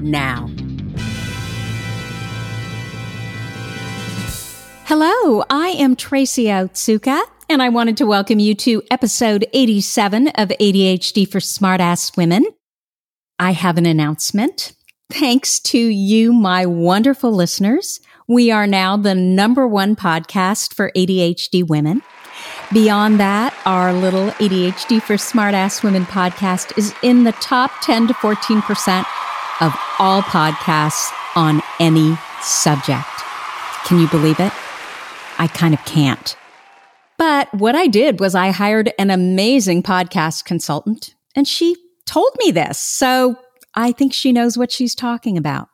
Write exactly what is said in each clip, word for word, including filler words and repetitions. now. Hello, I am Tracy Otsuka, and I wanted to welcome you to episode eighty-seven of A D H D for Smartass Women. I have an announcement. Thanks to you, my wonderful listeners, we are now the number one podcast for A D H D women. Beyond that, our little A D H D for Smartass Women podcast is in the top ten to fourteen percent of all podcasts on any subject. Can you believe it? I kind of can't. But what I did was I hired an amazing podcast consultant, and she told me this. So I think she knows what she's talking about.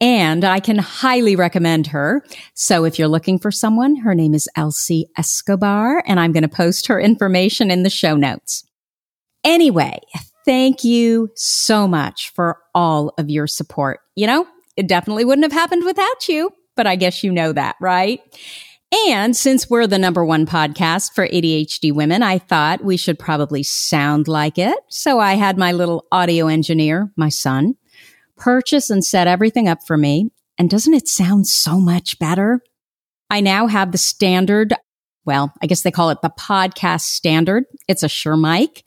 And I can highly recommend her. So if you're looking for someone, her name is Elsie Escobar, and I'm going to post her information in the show notes. Anyway, thank you so much for all of your support. You know, it definitely wouldn't have happened without you, but I guess you know that, right? And since we're the number one podcast for A D H D women, I thought we should probably sound like it. So I had my little audio engineer, my son, purchase and set everything up for me. And doesn't it sound so much better? I now have the standard, well, I guess they call it the podcast standard. It's a Shure mic.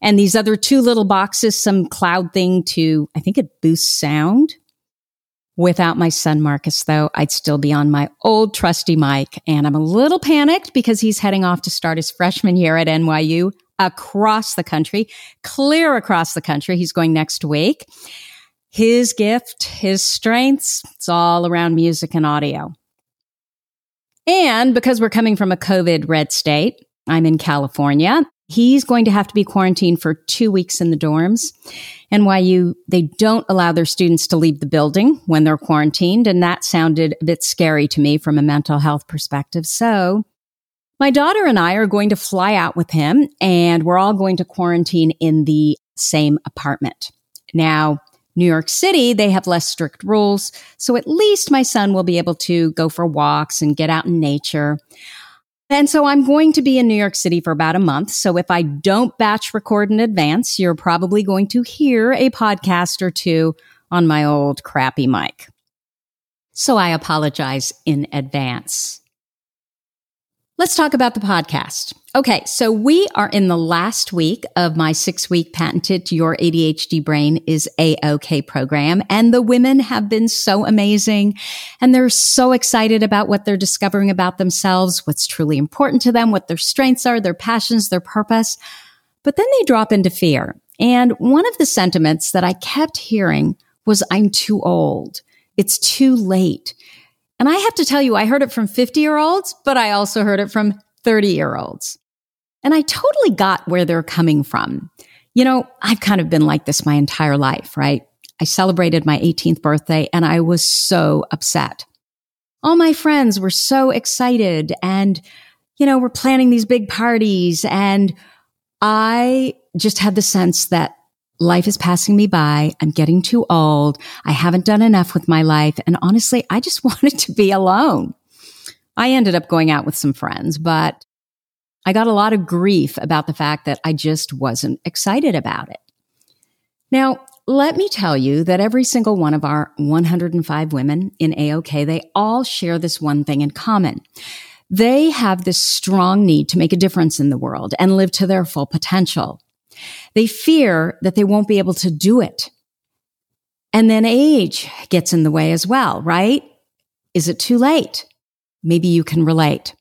And these other two little boxes, some cloud thing to, I think it boosts sound. Without my son, Marcus, though, I'd still be on my old trusty mic, and I'm a little panicked because he's heading off to start his freshman year at N Y U across the country, clear across the country. He's going next week. His gift, his strengths, it's all around music and audio. And because we're coming from a COVID red state, I'm in California. He's going to have to be quarantined for two weeks in the dorms. N Y U, they don't allow their students to leave the building when they're quarantined, and that sounded a bit scary to me from a mental health perspective. So my daughter and I are going to fly out with him, and we're all going to quarantine in the same apartment. Now, New York City, they have less strict rules, so at least my son will be able to go for walks and get out in nature. And so I'm going to be in New York City for about a month. So if I don't batch record in advance, you're probably going to hear a podcast or two on my old crappy mic. So I apologize in advance. Let's talk about the podcast. Okay, so we are in the last week of my six-week patented Your A D H D Brain is A-OK program, and the women have been so amazing, and they're so excited about what they're discovering about themselves, what's truly important to them, what their strengths are, their passions, their purpose. But then they drop into fear, and one of the sentiments that I kept hearing was, I'm too old. It's too late. And I have to tell you, I heard it from fifty-year-olds, but I also heard it from thirty-year-olds. And I totally got where they're coming from. You know, I've kind of been like this my entire life, right? I celebrated my eighteenth birthday and I was so upset. All my friends were so excited and, you know, we're planning these big parties. And I just had the sense that life is passing me by. I'm getting too old. I haven't done enough with my life. And honestly, I just wanted to be alone. I ended up going out with some friends, but I got a lot of grief about the fact that I just wasn't excited about it. Now, let me tell you that every single one of our one hundred five women in A O K, they all share this one thing in common. They have this strong need to make a difference in the world and live to their full potential. They fear that they won't be able to do it. And then age gets in the way as well, right? Is it too late? Maybe you can relate.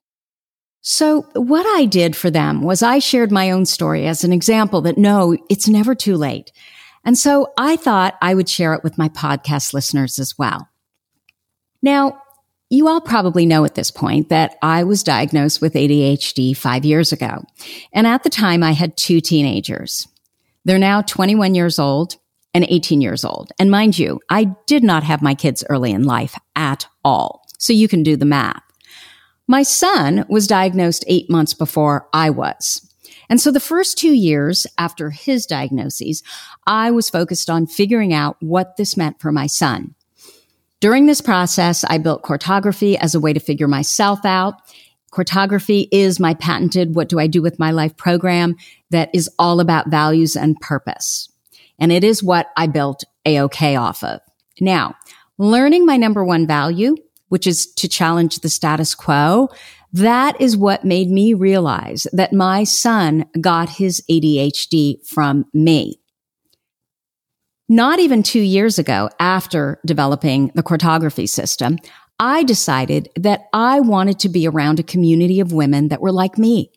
So what I did for them was I shared my own story as an example that no, it's never too late. And so I thought I would share it with my podcast listeners as well. Now, you all probably know at this point that I was diagnosed with A D H D five years ago. And at the time, I had two teenagers. They're now twenty-one years old and eighteen years old. And mind you, I did not have my kids early in life at all. So you can do the math. My son was diagnosed eight months before I was. And so the first two years after his diagnoses, I was focused on figuring out what this meant for my son. During this process, I built cartography as a way to figure myself out. Cartography is my patented What Do I Do With My Life program that is all about values and purpose. And it is what I built A O K off of. Now, learning my number one value, which is to challenge the status quo, that is what made me realize that my son got his A D H D from me. Not even two years ago, after developing the cartography system, I decided that I wanted to be around a community of women that were like me.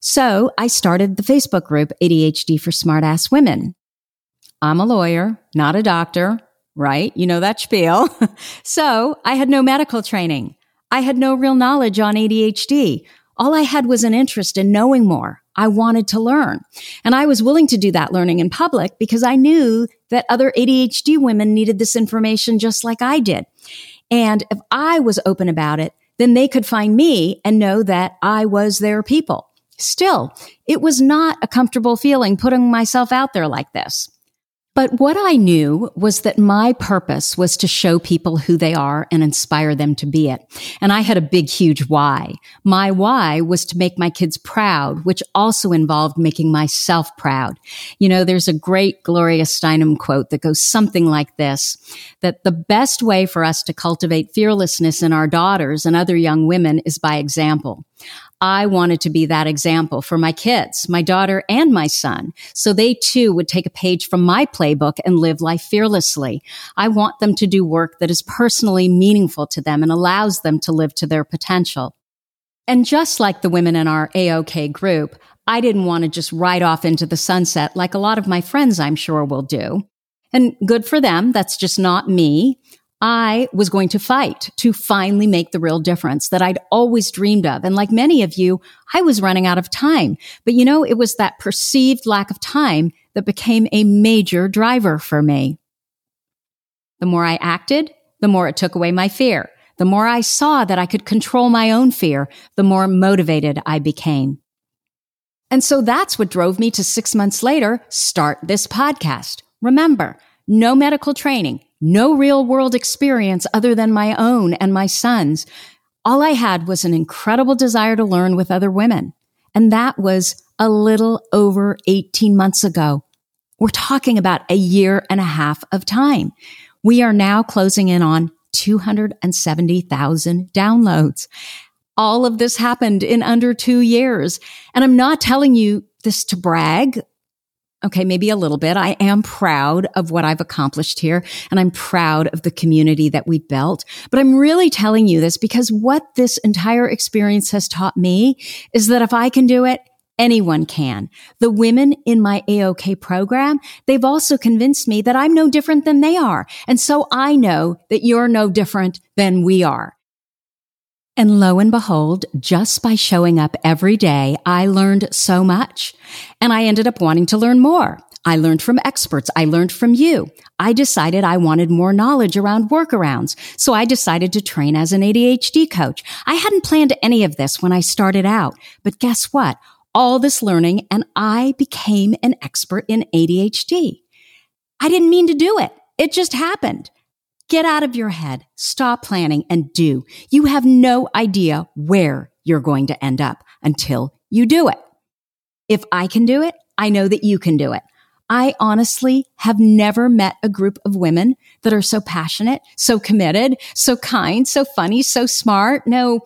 So I started the Facebook group A D H D for Smartass Women. I'm a lawyer, not a doctor, right? You know that spiel. So I had no medical training. I had no real knowledge on A D H D. All I had was an interest in knowing more. I wanted to learn. And I was willing to do that learning in public because I knew that other A D H D women needed this information just like I did. And if I was open about it, then they could find me and know that I was their people. Still, it was not a comfortable feeling putting myself out there like this. But what I knew was that my purpose was to show people who they are and inspire them to be it. And I had a big, huge why. My why was to make my kids proud, which also involved making myself proud. You know, there's a great Gloria Steinem quote that goes something like this, that the best way for us to cultivate fearlessness in our daughters and other young women is by example. I wanted to be that example for my kids, my daughter and my son, so they too would take a page from my playbook and live life fearlessly. I want them to do work that is personally meaningful to them and allows them to live to their potential. And just like the women in our A O K group, I didn't want to just ride off into the sunset like a lot of my friends I'm sure will do. And good for them, that's just not me. I was going to fight to finally make the real difference that I'd always dreamed of. And like many of you, I was running out of time. But you know, it was that perceived lack of time that became a major driver for me. The more I acted, the more it took away my fear. The more I saw that I could control my own fear, the more motivated I became. And so that's what drove me to six months later, start this podcast. Remember, no medical training. No real world experience other than my own and my son's. All I had was an incredible desire to learn with other women. And that was a little over eighteen months ago. We're talking about a year and a half of time. We are now closing in on two hundred seventy thousand downloads. All of this happened in under two years. And I'm not telling you this to brag. Okay, maybe a little bit. I am proud of what I've accomplished here, and I'm proud of the community that we built. But I'm really telling you this because what this entire experience has taught me is that if I can do it, anyone can. The women in my A O K program, they've also convinced me that I'm no different than they are. And so I know that you're no different than we are. And lo and behold, just by showing up every day, I learned so much. And I ended up wanting to learn more. I learned from experts. I learned from you. I decided I wanted more knowledge around workarounds. So I decided to train as an A D H D coach. I hadn't planned any of this when I started out. But guess what? All this learning, and I became an expert in A D H D. I didn't mean to do it. It just happened. Get out of your head. Stop planning and do. You have no idea where you're going to end up until you do it. If I can do it, I know that you can do it. I honestly have never met a group of women that are so passionate, so committed, so kind, so funny, so smart. No,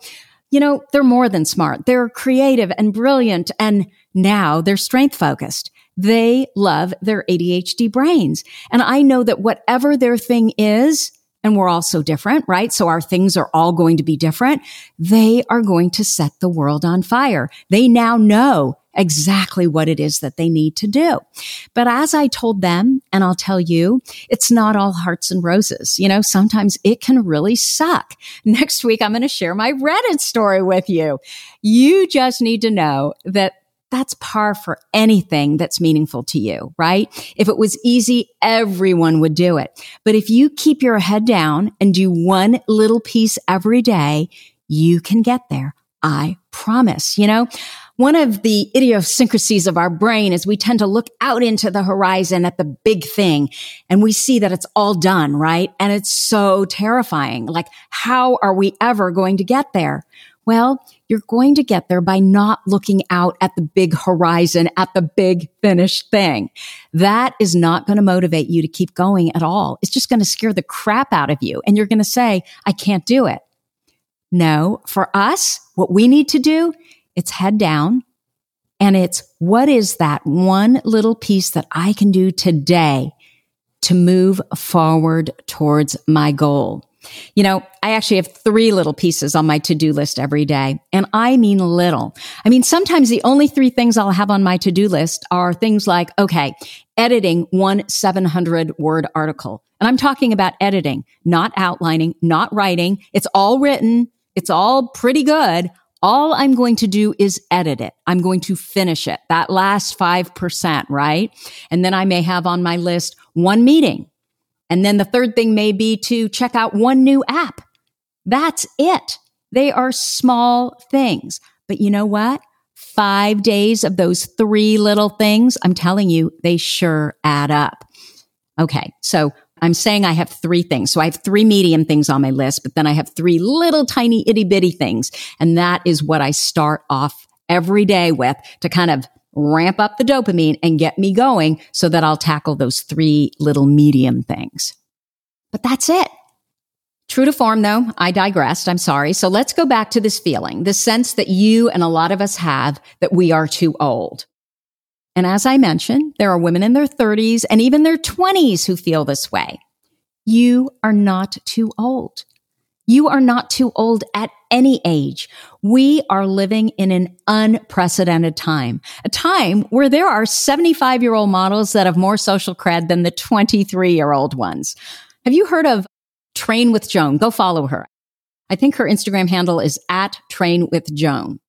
you know, they're more than smart. They're creative and brilliant, and now they're strength-focused. They love their A D H D brains. And I know that whatever their thing is, and we're all so different, right? So our things are all going to be different. They are going to set the world on fire. They now know exactly what it is that they need to do. But as I told them, and I'll tell you, it's not all hearts and roses. You know, sometimes it can really suck. Next week, I'm going to share my Reddit story with you. You just need to know that that's par for anything that's meaningful to you, right? If it was easy, everyone would do it. But if you keep your head down and do one little piece every day, you can get there. I promise. You know, one of the idiosyncrasies of our brain is we tend to look out into the horizon at the big thing and we see that it's all done, right? And it's so terrifying. Like, how are we ever going to get there? Well, you're going to get there by not looking out at the big horizon, at the big finished thing. That is not going to motivate you to keep going at all. It's just going to scare the crap out of you. And you're going to say, I can't do it. No, for us, what we need to do, it's head down. And it's, what is that one little piece that I can do today to move forward towards my goal? You know, I actually have three little pieces on my to-do list every day. And I mean little. I mean, sometimes the only three things I'll have on my to-do list are things like, okay, editing one seven hundred word article. And I'm talking about editing, not outlining, not writing. It's all written. It's all pretty good. All I'm going to do is edit it. I'm going to finish it. That last five percent, right? And then I may have on my list one meeting. And then the third thing may be to check out one new app. That's it. They are small things. But you know what? Five days of those three little things, I'm telling you, they sure add up. Okay, so I'm saying I have three things. So I have three medium things on my list, but then I have three little tiny itty bitty things. And that is what I start off every day with to kind of ramp up the dopamine and get me going so that I'll tackle those three little medium things. But that's it. True to form though, I digressed. I'm sorry. So let's go back to this feeling, the sense that you and a lot of us have that we are too old. And as I mentioned, there are women in their thirties and even their twenties who feel this way. You are not too old. You are not too old at any age. We are living in an unprecedented time, a time where there are seventy-five-year-old models that have more social cred than the twenty-three-year-old ones. Have you heard of Train With Joan? Go follow her. I think her Instagram handle is at Train With Joan.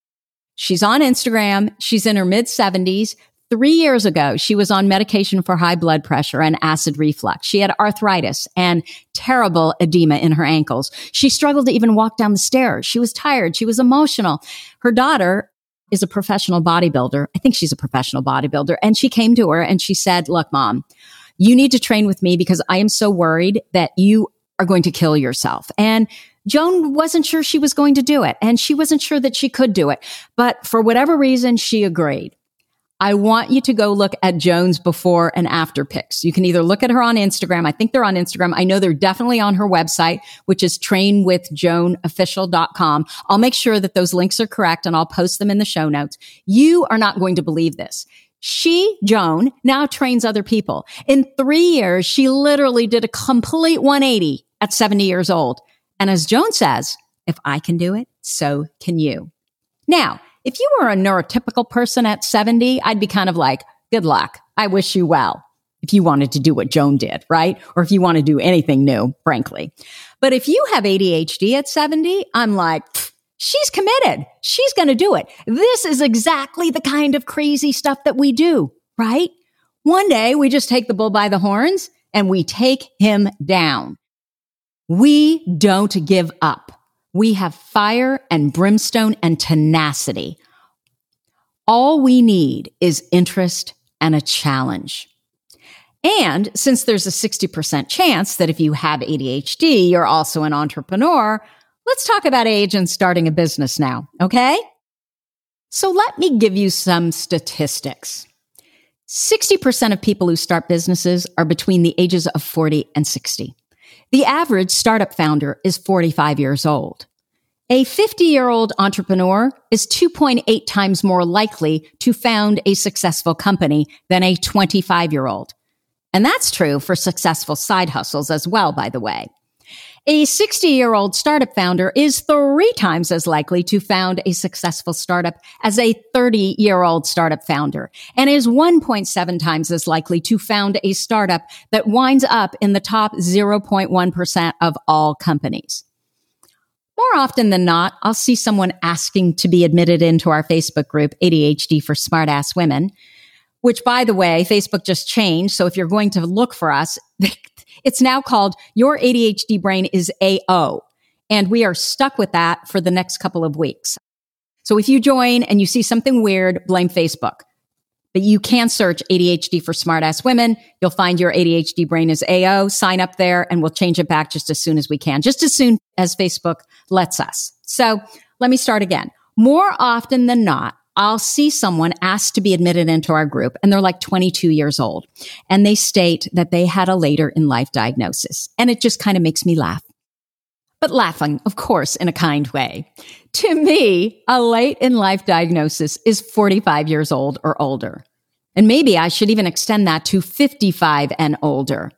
She's on Instagram. She's in her mid-seventies. Three years ago, she was on medication for high blood pressure and acid reflux. She had arthritis and terrible edema in her ankles. She struggled to even walk down the stairs. She was tired. She was emotional. Her daughter is a professional bodybuilder. I think she's a professional bodybuilder. And she came to her and she said, look, Mom, you need to train with me because I am so worried that you are going to kill yourself. And Joan wasn't sure she was going to do it. And she wasn't sure that she could do it. But for whatever reason, she agreed. I want you to go look at Joan's before and after pics. You can either look at her on Instagram. I think they're on Instagram. I know they're definitely on her website, which is train with joan official dot com. I'll make sure that those links are correct and I'll post them in the show notes. You are not going to believe this. She, Joan, now trains other people. In three years, she literally did a complete one eighty at seventy years old. And as Joan says, if I can do it, so can you. Now, if you were a neurotypical person at seventy, I'd be kind of like, good luck. I wish you well. If you wanted to do what Joan did, right? Or if you want to do anything new, frankly. But if you have A D H D at seventy, I'm like, she's committed. She's going to do it. This is exactly the kind of crazy stuff that we do, right? One day we just take the bull by the horns and we take him down. We don't give up. We have fire and brimstone and tenacity. All we need is interest and a challenge. And since there's a sixty percent chance that if you have A D H D, you're also an entrepreneur, let's talk about age and starting a business now, okay? So let me give you some statistics. sixty percent of people who start businesses are between the ages of forty and sixty. The average startup founder is forty-five years old. A fifty-year-old entrepreneur is two point eight times more likely to found a successful company than a twenty-five-year-old. And that's true for successful side hustles as well, by the way. A sixty-year-old startup founder is three times as likely to found a successful startup as a thirty-year-old startup founder, and is one point seven times as likely to found a startup that winds up in the top zero point one percent of all companies. More often than not, I'll see someone asking to be admitted into our Facebook group, A D H D for Smartass Women, which, by the way, Facebook just changed. So if you're going to look for us, it's now called Your A D H D Brain is A O. And we are stuck with that for the next couple of weeks. So if you join and you see something weird, blame Facebook. But you can search A D H D for Smartass Women. You'll find Your A D H D Brain is A O. Sign up there and we'll change it back just as soon as we can, just as soon as Facebook lets us. So let me start again. More often than not, I'll see someone asked to be admitted into our group and they're like twenty-two years old and they state that they had a later in life diagnosis. And it just kind of makes me laugh, but laughing, of course, in a kind way. To me, a late in life diagnosis is forty-five years old or older. And maybe I should even extend that to fifty-five and older.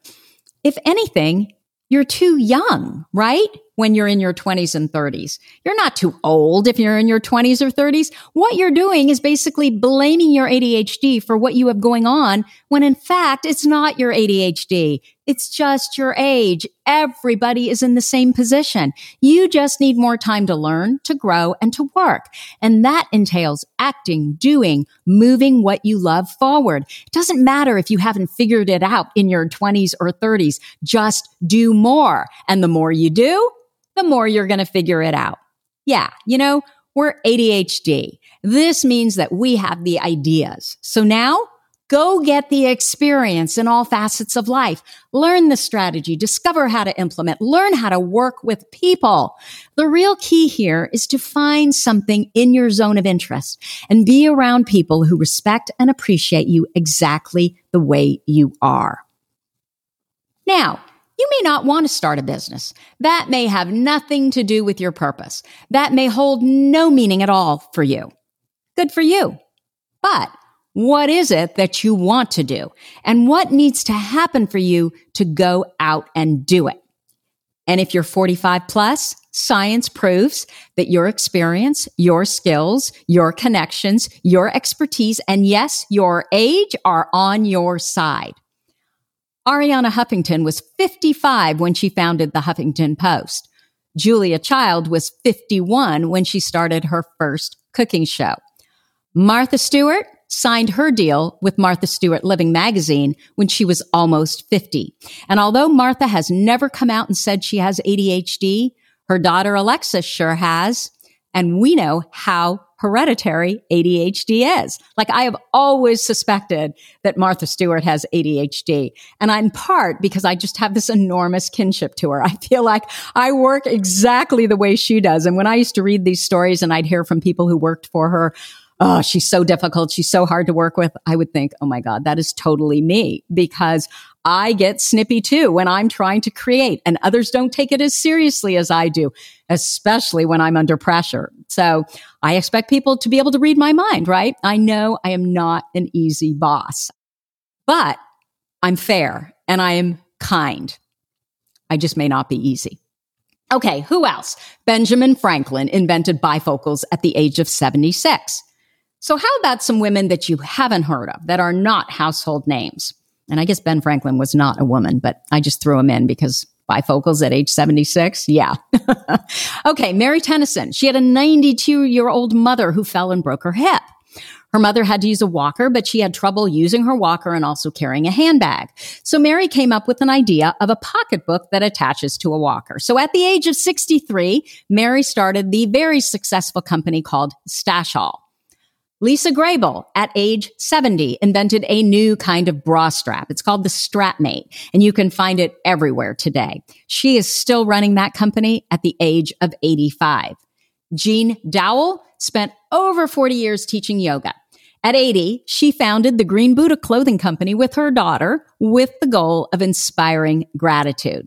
If anything, you're too young, right? When you're in your twenties and thirties. You're not too old if you're in your twenties or thirties. What you're doing is basically blaming your A D H D for what you have going on when in fact it's not your A D H D. It's just your age. Everybody is in the same position. You just need more time to learn, to grow, and to work. And that entails acting, doing, moving what you love forward. It doesn't matter if you haven't figured it out in your twenties or thirties. Just do more. And the more you do, the more you're going to figure it out. Yeah, you know, we're A D H D. This means that we have the ideas. So now go get the experience in all facets of life. Learn the strategy, discover how to implement, learn how to work with people. The real key here is to find something in your zone of interest and be around people who respect and appreciate you exactly the way you are. Now, you may not want to start a business. That may have nothing to do with your purpose. That may hold no meaning at all for you. Good for you. But what is it that you want to do? And what needs to happen for you to go out and do it? And if you're forty-five plus, science proves that your experience, your skills, your connections, your expertise, and yes, your age are on your side. Arianna Huffington was fifty-five when she founded The Huffington Post. Julia Child was fifty-one when she started her first cooking show. Martha Stewart signed her deal with Martha Stewart Living Magazine when she was almost fifty. And although Martha has never come out and said she has A D H D, her daughter Alexis sure has. And we know how hereditary A D H D is. Like, I have always suspected that Martha Stewart has A D H D. And in part because I just have this enormous kinship to her. I feel like I work exactly the way she does. And when I used to read these stories and I'd hear from people who worked for her, oh, she's so difficult, she's so hard to work with, I would think, oh my God, that is totally me, because I get snippy too when I'm trying to create and others don't take it as seriously as I do, especially when I'm under pressure. So I expect people to be able to read my mind, right? I know I am not an easy boss, but I'm fair and I am kind. I just may not be easy. Okay, who else? Benjamin Franklin invented bifocals at the age of seventy-six. So how about some women that you haven't heard of that are not household names? And I guess Ben Franklin was not a woman, but I just threw him in because bifocals at age seventy-six. Yeah. Okay. Mary Tennyson. She had a ninety-two-year-old mother who fell and broke her hip. Her mother had to use a walker, but she had trouble using her walker and also carrying a handbag. So Mary came up with an idea of a pocketbook that attaches to a walker. So at the age of sixty-three, Mary started the very successful company called Stashall. Lisa Grable, at age seventy, invented a new kind of bra strap. It's called the Strapmate, and you can find it everywhere today. She is still running that company at the age of eighty-five. Jean Dowell spent over forty years teaching yoga. At eighty, she founded the Green Buddha Clothing Company with her daughter with the goal of inspiring gratitude.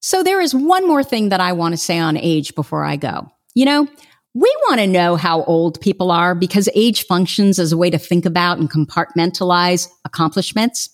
So there is one more thing that I want to say on age before I go. You know, we want to know how old people are because age functions as a way to think about and compartmentalize accomplishments.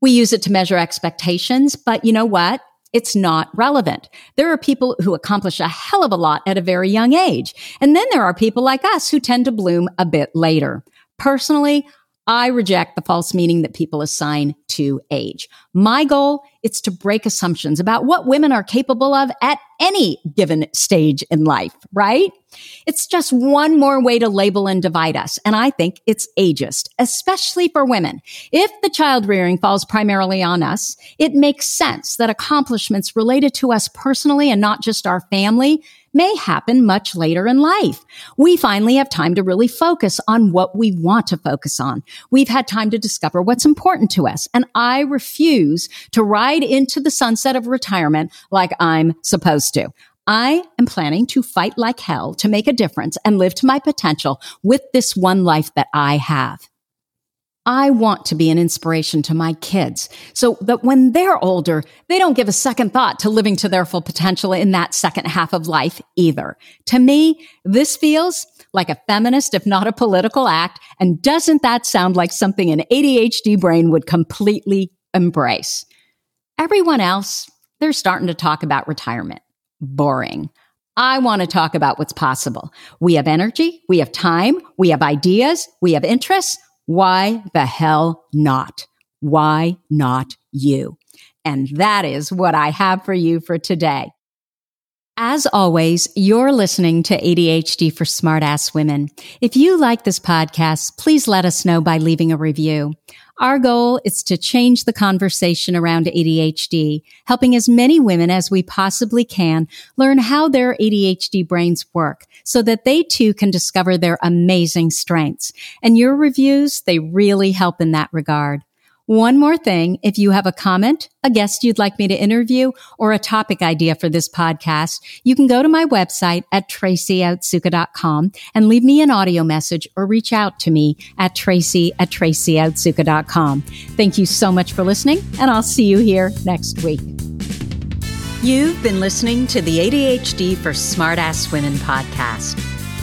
We use it to measure expectations, but you know what? It's not relevant. There are people who accomplish a hell of a lot at a very young age. And then there are people like us who tend to bloom a bit later. Personally, I reject the false meaning that people assign to age. My goal is to break assumptions about what women are capable of at any given stage in life, right? It's just one more way to label and divide us. And I think it's ageist, especially for women. If the child rearing falls primarily on us, it makes sense that accomplishments related to us personally and not just our family may happen much later in life. We finally have time to really focus on what we want to focus on. We've had time to discover what's important to us. And I refuse to ride into the sunset of retirement like I'm supposed to. I am planning to fight like hell to make a difference and live to my potential with this one life that I have. I want to be an inspiration to my kids so that when they're older, they don't give a second thought to living to their full potential in that second half of life either. To me, this feels like a feminist, if not a political act. And doesn't that sound like something an A D H D brain would completely embrace? Everyone else, they're starting to talk about retirement. Boring. I want to talk about what's possible. We have energy. We have time. We have ideas. We have interests. Why the hell not? Why not you? And that is what I have for you for today. As always, you're listening to A D H D for Smartass Women. If you like this podcast, please let us know by leaving a review. Our goal is to change the conversation around A D H D, helping as many women as we possibly can learn how their A D H D brains work so that they too can discover their amazing strengths. And your reviews, they really help in that regard. One more thing, if you have a comment, a guest you'd like me to interview, or a topic idea for this podcast, you can go to my website at tracy outsuka dot com and leave me an audio message or reach out to me at tracy at tracy outsuka dot com. Thank you so much for listening, and I'll see you here next week. You've been listening to the A D H D for Smartass Women podcast.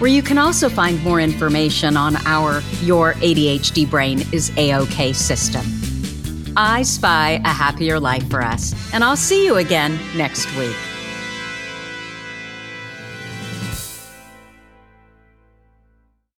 where you can also find more information on our Your A D H D Brain is A-OK system. I spy a happier life for us, and I'll see you again next week.